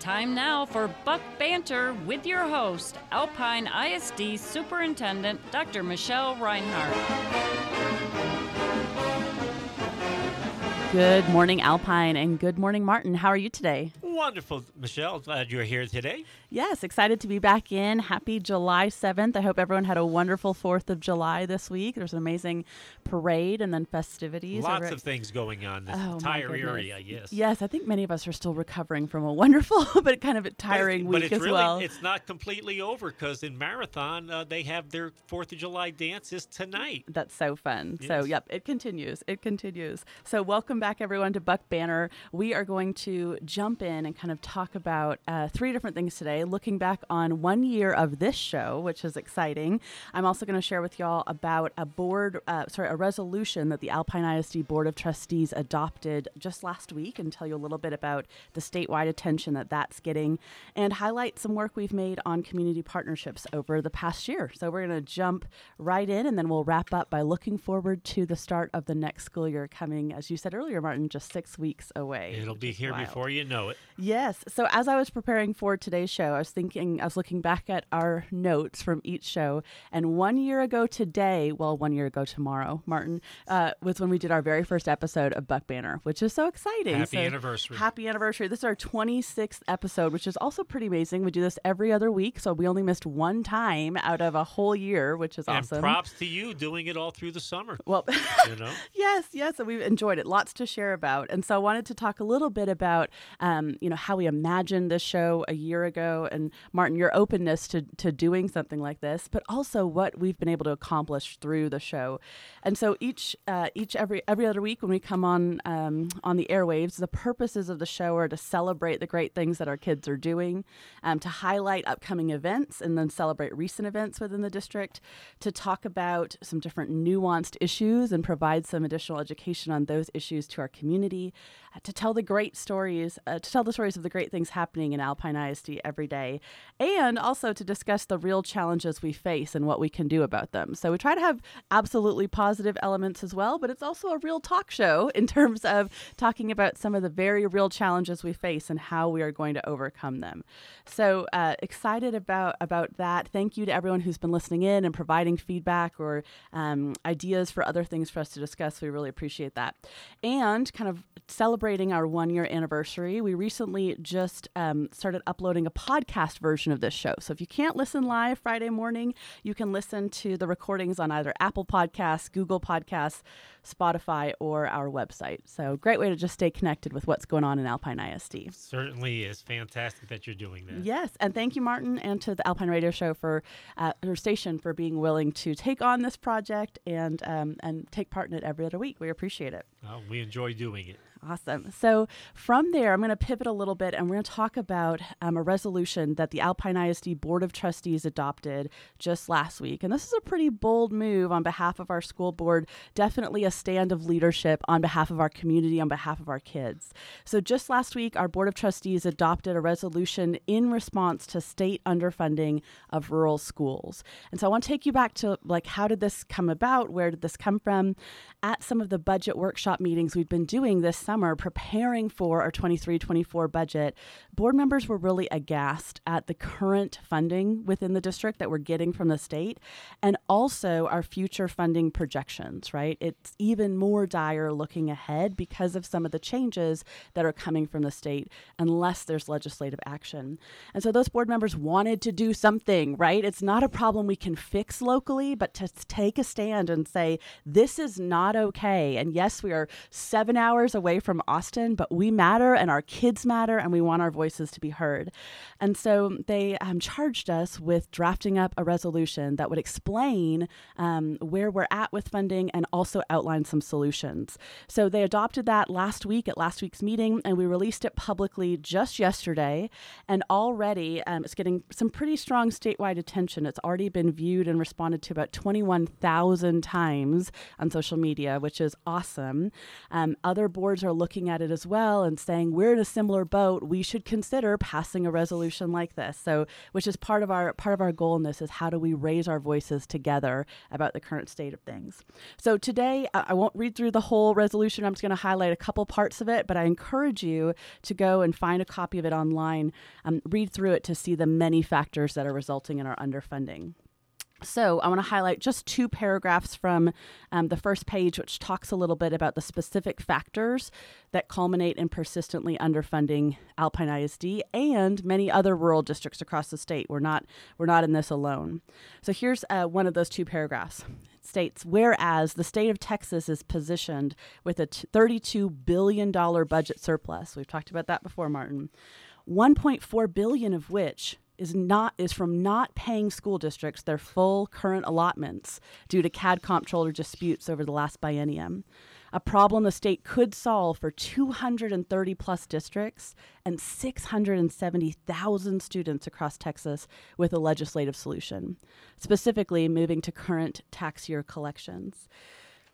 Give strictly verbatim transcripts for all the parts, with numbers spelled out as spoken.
Time now for Buck Banter with your host, Alpine I S D Superintendent Doctor Michelle Reinhardt. Good morning, Alpine, and good morning, Martin. How are you today? Wonderful, Michelle. Glad you're here today. Yes, excited to be back in. Happy July seventh. I hope everyone had a wonderful fourth of July this week. There's an amazing parade and then festivities. Lots over of at... things going on this oh, entire area, yes. Yes, I think many of us are still recovering from a wonderful but kind of a tiring but, week but it's as really, well. It's not completely over because in Marathon, uh, they have their fourth of July dances tonight. That's so fun. Yes. So, yep, it continues. It continues. So welcome back, everyone, to Buck Banter. We are going to jump in and kind of talk about uh, three different things today, looking back on one year of this show, which is exciting. I'm also going to share with y'all about a board, uh, sorry, a resolution that the Alpine I S D Board of Trustees adopted just last week and tell you a little bit about the statewide attention that that's getting and highlight some work we've made on community partnerships over the past year. So we're going to jump right in and then we'll wrap up by looking forward to the start of the next school year coming, as you said earlier, Martin, just six weeks away. It'll be here wild. Before you know it. Yes. So as I was preparing for today's show, I was thinking, I was looking back at our notes from each show. And one year ago today, well, one year ago tomorrow, Martin, uh, was when we did our very first episode of Buck Banter, which is so exciting. Happy so, anniversary. Happy anniversary. This is our twenty-sixth episode, which is also pretty amazing. We do this every other week. So we only missed one time out of a whole year, which is and awesome. And props to you doing it all through the summer. Well, you know? Yes, yes. And we've enjoyed it. Lots to share about. And so I wanted to talk a little bit about, um, you know, how we imagined this show a year ago. And Martin, your openness to, to doing something like this, but also what we've been able to accomplish through the show. And so each uh, each every every other week when we come on um, on the airwaves, the purposes of the show are to celebrate the great things that our kids are doing, um, to highlight upcoming events and then celebrate recent events within the district, to talk about some different nuanced issues and provide some additional education on those issues to our community, uh, to tell the great stories, uh, to tell the stories of the great things happening in Alpine I S D every day, and also to discuss the real challenges we face and what we can do about them. So we try to have absolutely positive elements as well, but it's also a real talk show in terms of talking about some of the very real challenges we face and how we are going to overcome them. So uh, excited about, about that. Thank you to everyone who's been listening in and providing feedback or um, ideas for other things for us to discuss. We really appreciate that. And kind of celebrating our one-year anniversary, we recently just um, started uploading a podcast version of this show. So if you can't listen live Friday morning, you can listen to the recordings on either Apple Podcasts, Google Podcasts, Spotify, or our website. So great way to just stay connected with what's going on in Alpine I S D. Certainly is fantastic that you're doing that. Yes, and thank you, Martin, and to the Alpine Radio Show for uh, her station for being willing to take on this project and um, and take part in it every other week. We appreciate it. Oh, we enjoy doing it. Awesome. So from there, I'm going to pivot a little bit and we're going to talk about um, a resolution that the Alpine I S D Board of Trustees adopted just last week. And this is a pretty bold move on behalf of our school board, definitely a stand of leadership on behalf of our community, on behalf of our kids. So just last week, our Board of Trustees adopted a resolution in response to state underfunding of rural schools. And so I want to take you back to like, how did this come about? Where did this come from? At some of the budget workshop meetings we've been doing this summer preparing for our twenty-three twenty-four budget, board members were really aghast at the current funding within the district that we're getting from the state and also our future funding projections, right? It's even more dire looking ahead because of some of the changes that are coming from the state unless there's legislative action. And so those board members wanted to do something, right? It's not a problem we can fix locally, but to take a stand and say, this is not okay. And yes, we are seven hours away from Austin, but we matter and our kids matter and we want our voices to be heard. And so they um, charged us with drafting up a resolution that would explain um, where we're at with funding and also outline some solutions. So they adopted that last week at last week's meeting and we released it publicly just yesterday. And already um, it's getting some pretty strong statewide attention. It's already been viewed and responded to about twenty-one thousand times on social media, which is awesome. Um, other boards are are looking at it as well and saying, we're in a similar boat, we should consider passing a resolution like this. So, which is part of our part of our goal in this, is how do we raise our voices together about the current state of things. So today, I won't read through the whole resolution. I'm just going to highlight a couple parts of it, but I encourage you to go and find a copy of it online, um, read through it to see the many factors that are resulting in our underfunding. So I want to highlight just two paragraphs from um, the first page, which talks a little bit about the specific factors that culminate in persistently underfunding Alpine I S D and many other rural districts across the state. We're not, we're not in this alone. So here's uh, one of those two paragraphs. States, whereas the state of Texas is positioned with a thirty-two billion dollars budget surplus. We've talked about that before, Martin. one point four billion dollars of which is not is from not paying school districts their full current allotments due to C A D comptroller disputes over the last biennium, a problem the state could solve for two hundred thirty plus districts and six hundred seventy thousand students across Texas with a legislative solution, specifically moving to current tax year collections.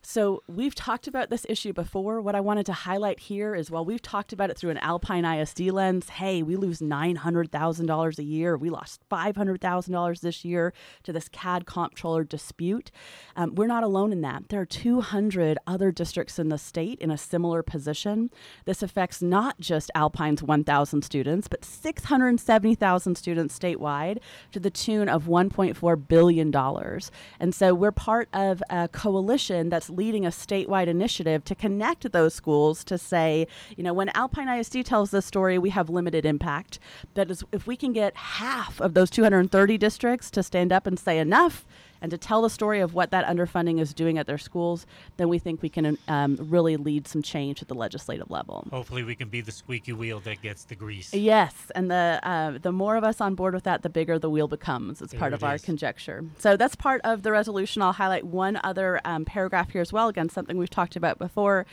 So we've talked about this issue before. What I wanted to highlight here is, while we've talked about it through an Alpine I S D lens, hey, we lose nine hundred thousand dollars a year. We lost five hundred thousand dollars this year to this C A D comptroller dispute. Um, we're not alone in that. There are two hundred other districts in the state in a similar position. This affects not just Alpine's one thousand students, but six hundred seventy thousand students statewide to the tune of one point four billion dollars. And so we're part of a coalition that's leading a statewide initiative to connect those schools to say, you know, when Alpine I S D tells this story, we have limited impact. That is, if we can get half of those two hundred thirty districts to stand up and say enough and to tell the story of what that underfunding is doing at their schools, then we think we can um, really lead some change at the legislative level. Hopefully we can be the squeaky wheel that gets the grease. Yes, and the uh, the more of us on board with that, the bigger the wheel becomes. It's there part it of our is. conjecture. So that's part of the resolution. I'll highlight one other um, paragraph here as well, again, something we've talked about before.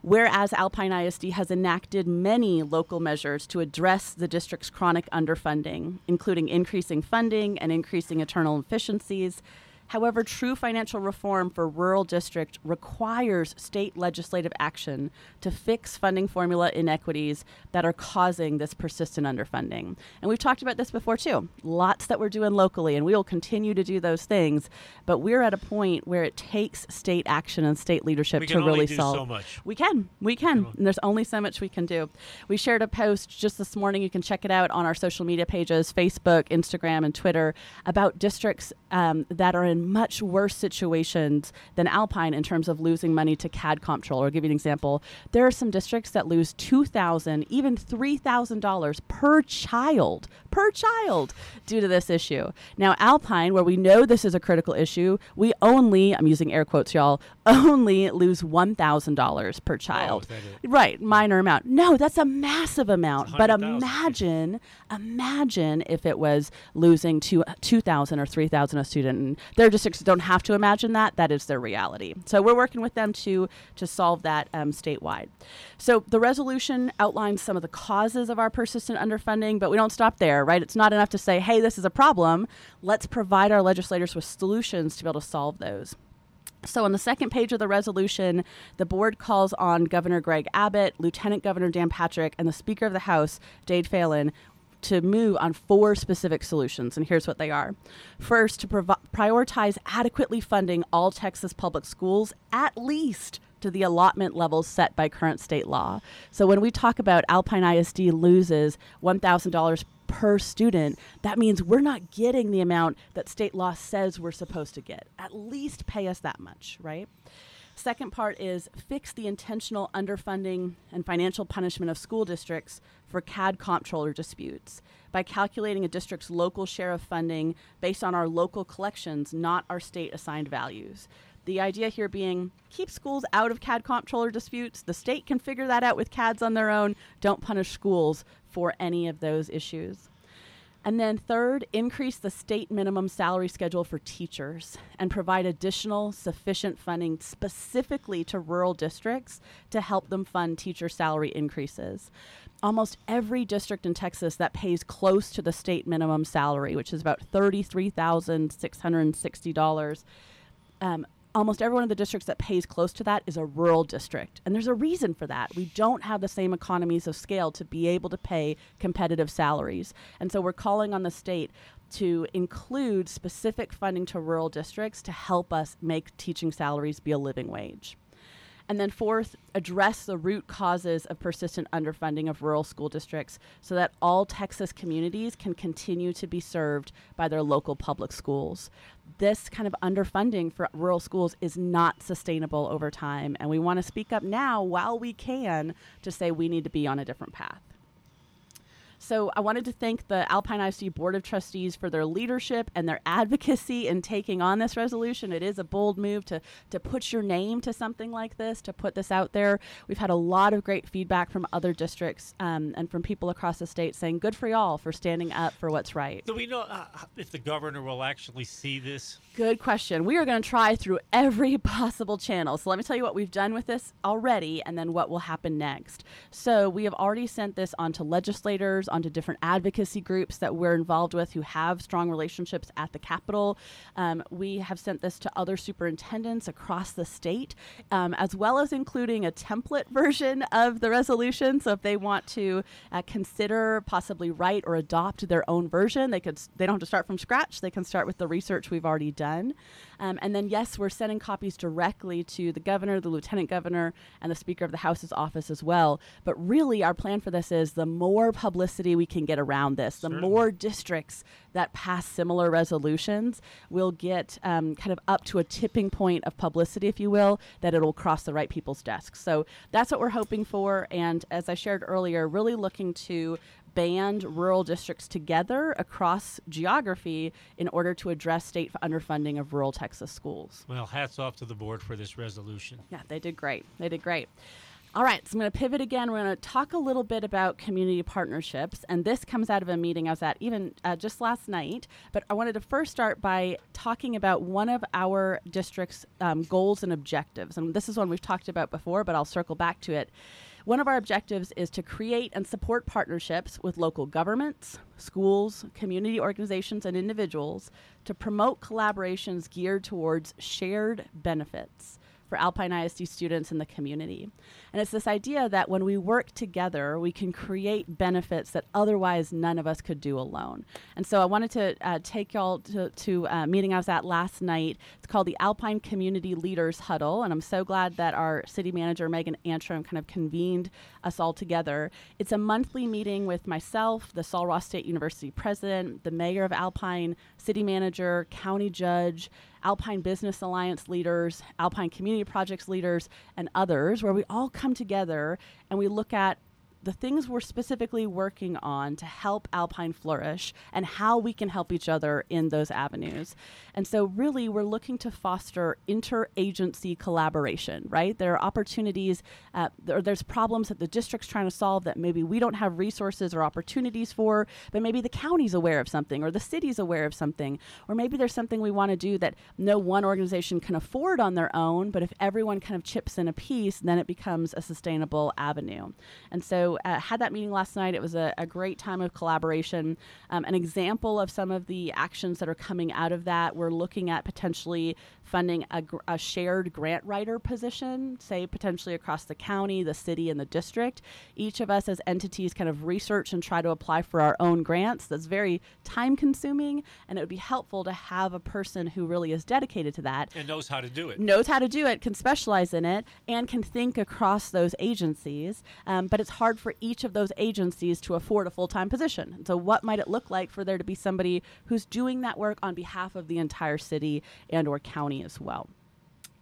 Whereas Alpine I S D has enacted many local measures to address the district's chronic underfunding, including increasing funding and increasing internal efficiencies. However, true financial reform for rural districts requires state legislative action to fix funding formula inequities that are causing this persistent underfunding. And we've talked about this before, too. Lots that we're doing locally, and we will continue to do those things. But we're at a point where it takes state action and state leadership to really solve. We can only do so much. We can. We can. And there's only so much we can do. We shared a post just this morning. You can check it out on our social media pages, Facebook, Instagram, and Twitter, about districts um, that are in much worse situations than Alpine in terms of losing money to C A D comptroller. I'll give you an example. There are some districts that lose two thousand dollars, even three thousand dollars per child, per child due to this issue. Now, Alpine, where we know this is a critical issue, we only, I'm using air quotes, y'all, only lose one thousand dollars per child. Oh, right, minor amount. No, that's a massive amount. But imagine, imagine if it was losing two, two thousand dollars or three thousand dollars a student. And their districts don't have to imagine that. That is their reality. So we're working with them to to solve that um, statewide. So the resolution outlines some of the causes of our persistent underfunding, but we don't stop there, right? It's not enough to say, hey, this is a problem. Let's provide our legislators with solutions to be able to solve those. So on the second page of the resolution, the board calls on Governor Greg Abbott, Lieutenant Governor Dan Patrick, and the Speaker of the House, Dade Phelan, to move on four specific solutions, and here's what they are. First, to provi- prioritize adequately funding all Texas public schools, at least to the allotment levels set by current state law. So when we talk about Alpine I S D loses one thousand dollars per student, that means we're not getting the amount that state law says we're supposed to get. At least pay us that much, right? Second part is fix the intentional underfunding and financial punishment of school districts for C A D comptroller disputes by calculating a district's local share of funding based on our local collections, not our state assigned values. The idea here being, keep schools out of C A D comptroller disputes. The state can figure that out with C A Ds on their own. Don't punish schools for any of those issues. And then third, increase the state minimum salary schedule for teachers and provide additional sufficient funding specifically to rural districts to help them fund teacher salary increases. Almost every district in Texas that pays close to the state minimum salary, which is about thirty-three thousand six hundred sixty dollars, um, almost every one of the districts that pays close to that is a rural district. And there's a reason for that. We don't have the same economies of scale to be able to pay competitive salaries. And so we're calling on the state to include specific funding to rural districts to help us make teaching salaries be a living wage. And then fourth, address the root causes of persistent underfunding of rural school districts so that all Texas communities can continue to be served by their local public schools. This kind of underfunding for rural schools is not sustainable over time, and we want to speak up now while we can to say we need to be on a different path. So I wanted to thank the Alpine I S D Board of Trustees for their leadership and their advocacy in taking on this resolution. It is a bold move to to put your name to something like this, to put this out there. We've had a lot of great feedback from other districts um, and from people across the state saying, good for y'all for standing up for what's right. Do we know uh, if the governor will actually see this? Good question. We are going to try through every possible channel. So let me tell you what we've done with this already and then what will happen next. So we have already sent this on to legislators, onto different advocacy groups that we're involved with who have strong relationships at the Capitol. Um, we have sent this to other superintendents across the state, um, as well as including a template version of the resolution. So if they want to uh, consider, possibly write or adopt their own version, they could. They don't have to start from scratch. They can start with the research we've already done. Um, and then, yes, we're sending copies directly to the governor, the lieutenant governor, and the Speaker of the House's office as well. But really, our plan for this is the more publicity we can get around this. The Certainly. More districts that pass similar resolutions will get um, kind of up to a tipping point of publicity, if you will, that it'll cross the right people's desks. So that's what we're hoping for. And as I shared earlier, really looking to band rural districts together across geography in order to address state underfunding of rural Texas schools. Well, hats off to the board for this resolution. Yeah, they did great. They did great. All right, so I'm going to pivot again. We're going to talk a little bit about community partnerships, and this comes out of a meeting I was at even uh, just last night, but I wanted to first start by talking about one of our district's um, goals and objectives, and this is one we've talked about before, but I'll circle back to it. One of our objectives is to create and support partnerships with local governments, schools, community organizations, and individuals to promote collaborations geared towards shared benefits for Alpine I S D students in the community. And it's this idea that when we work together, we can create benefits that otherwise none of us could do alone. And so I wanted to uh, take y'all to, to a meeting I was at last night. It's called the Alpine Community Leaders Huddle, and I'm so glad that our city manager, Megan Antrim, kind of convened us all together. It's a monthly meeting with myself, the Sul Ross State University president, the mayor of Alpine, city manager, county judge, Alpine Business Alliance leaders, Alpine Community Projects leaders, and others, where we all come together and we look at the things we're specifically working on to help Alpine flourish and how we can help each other in those avenues. And so really we're looking to foster interagency collaboration, right? There are opportunities, uh, there, there's problems that the district's trying to solve that maybe we don't have resources or opportunities for, but maybe the county's aware of something or the city's aware of something, or maybe there's something we want to do that no one organization can afford on their own, but if everyone kind of chips in a piece, then it becomes a sustainable avenue. And so Uh, had that meeting last night. It was a, a great time of collaboration. Um, an example of some of the actions that are coming out of that, we're looking at potentially funding a, gr- a shared grant writer position, say potentially across the county, the city, and the district. Each of us as entities kind of research and try to apply for our own grants. That's very time consuming, and it would be helpful to have a person who really is dedicated to that. And knows how to do it. Knows how to do it, can specialize in it, and can think across those agencies. Um, but it's hard for for each of those agencies to afford a full-time position. So what might it look like for there to be somebody who's doing that work on behalf of the entire city and or county as well?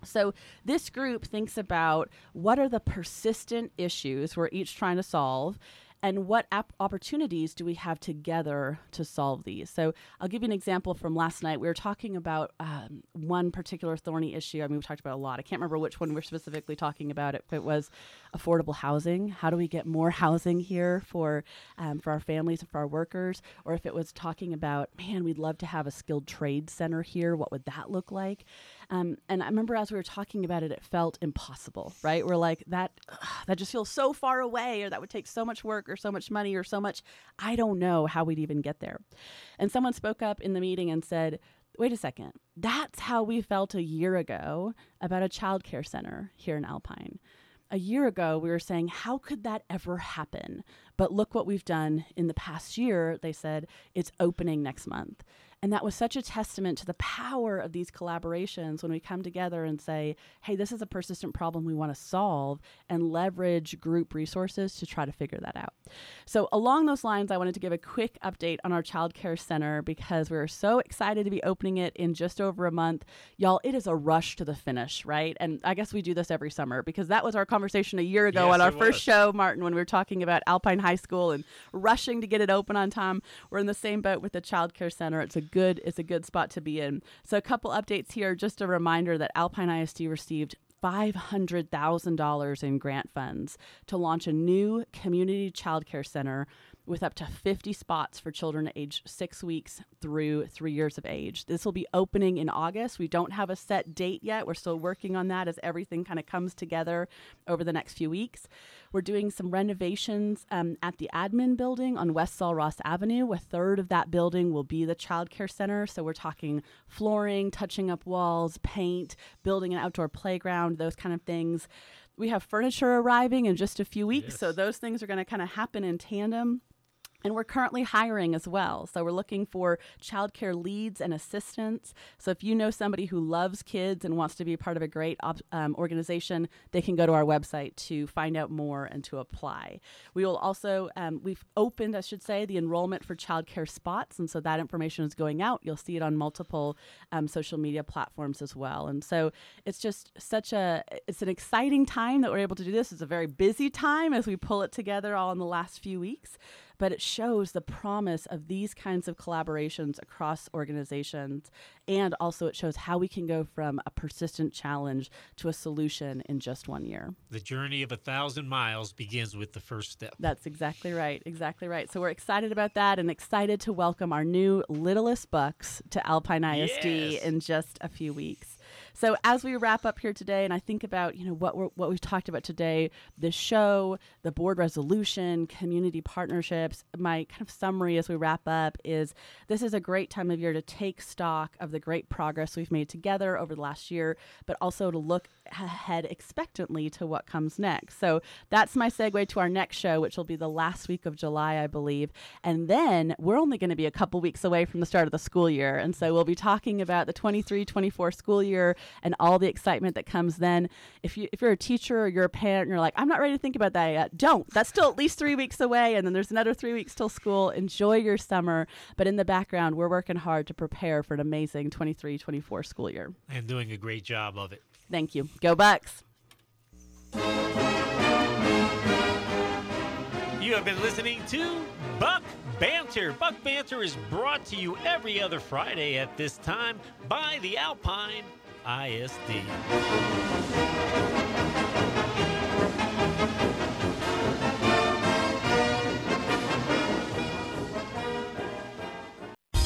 So this group thinks about what are the persistent issues we're each trying to solve, and what ap- opportunities do we have together to solve these? So I'll give you an example from last night. We were talking about um, one particular thorny issue. I mean, we've talked about a lot. I can't remember which one we're specifically talking about. It, it was affordable housing. How do we get more housing here for um, for our families and for our workers? Or if it was talking about, man, we'd love to have a skilled trade center here. What would that look like? Um, and I remember as we were talking about it, it felt impossible, right? We're like, that ugh, that just feels so far away, or that would take so much work, or so much money, or so much, I don't know how we'd even get there. And someone spoke up in the meeting and said, wait a second, that's how we felt a year ago about a childcare center here in Alpine. A year ago, we were saying, how could that ever happen? But look what we've done in the past year. They said, it's opening next month. And that was such a testament to the power of these collaborations when we come together and say, hey, this is a persistent problem we want to solve, and leverage group resources to try to figure that out. So along those lines, I wanted to give a quick update on our child care center because we're so excited to be opening it in just over a month. Y'all, it is a rush to the finish, right? And I guess we do this every summer because that was our conversation a year ago yes, on our first show, Martin, when we were talking about Alpine High School and rushing to get it open on time. We're in the same boat with the child care center. It's a Good, it's a good spot to be in. So a couple updates here. Just a reminder that Alpine I S D received five hundred thousand dollars in grant funds to launch a new community childcare center with up to fifty spots for children aged six weeks through three years of age. This will be opening in August. We don't have a set date yet. We're still working on that as everything kind of comes together over the next few weeks. We're doing some renovations um, at the admin building on West Sul Ross Avenue. A third of that building will be the child care center. So we're talking flooring, touching up walls, paint, building an outdoor playground, those kind of things. We have furniture arriving in just a few weeks. Yes. So those things are going to kind of happen in tandem. And we're currently hiring as well. So we're looking for childcare leads and assistants. So if you know somebody who loves kids and wants to be part of a great op- um, organization, they can go to our website to find out more and to apply. We will also, um, we've opened, I should say, the enrollment for childcare spots. And so that information is going out. You'll see it on multiple um, social media platforms as well. And so it's just such a, it's an exciting time that we're able to do this. It's a very busy time as we pull it together all in the last few weeks. But it shows the promise of these kinds of collaborations across organizations. And also it shows how we can go from a persistent challenge to a solution in just one year. The journey of a thousand miles begins with the first step. That's exactly right. Exactly right. So we're excited about that and excited to welcome our new littlest Bucks to Alpine I S D yes. in just a few weeks. So as we wrap up here today, and I think about, you know, what we're, what we've talked about today, the show, the board resolution, community partnerships, my kind of summary as we wrap up is this is a great time of year to take stock of the great progress we've made together over the last year, but also to look ahead expectantly to what comes next. So that's my segue to our next show, which will be the last week of July, I believe. And then we're only going to be a couple weeks away from the start of the school year. And so we'll be talking about the twenty-three twenty-four school year and all the excitement that comes then. If you, if you're a teacher or you're a parent and you're like, I'm not ready to think about that yet, don't. That's still at least three weeks away. And then there's another three weeks till school. Enjoy your summer. But in the background, we're working hard to prepare for an amazing twenty-three twenty-four school year. And doing a great job of it. Thank you. Go Bucks. You have been listening to Buck Banter. Buck Banter is brought to you every other Friday at this time by the Alpine I S D.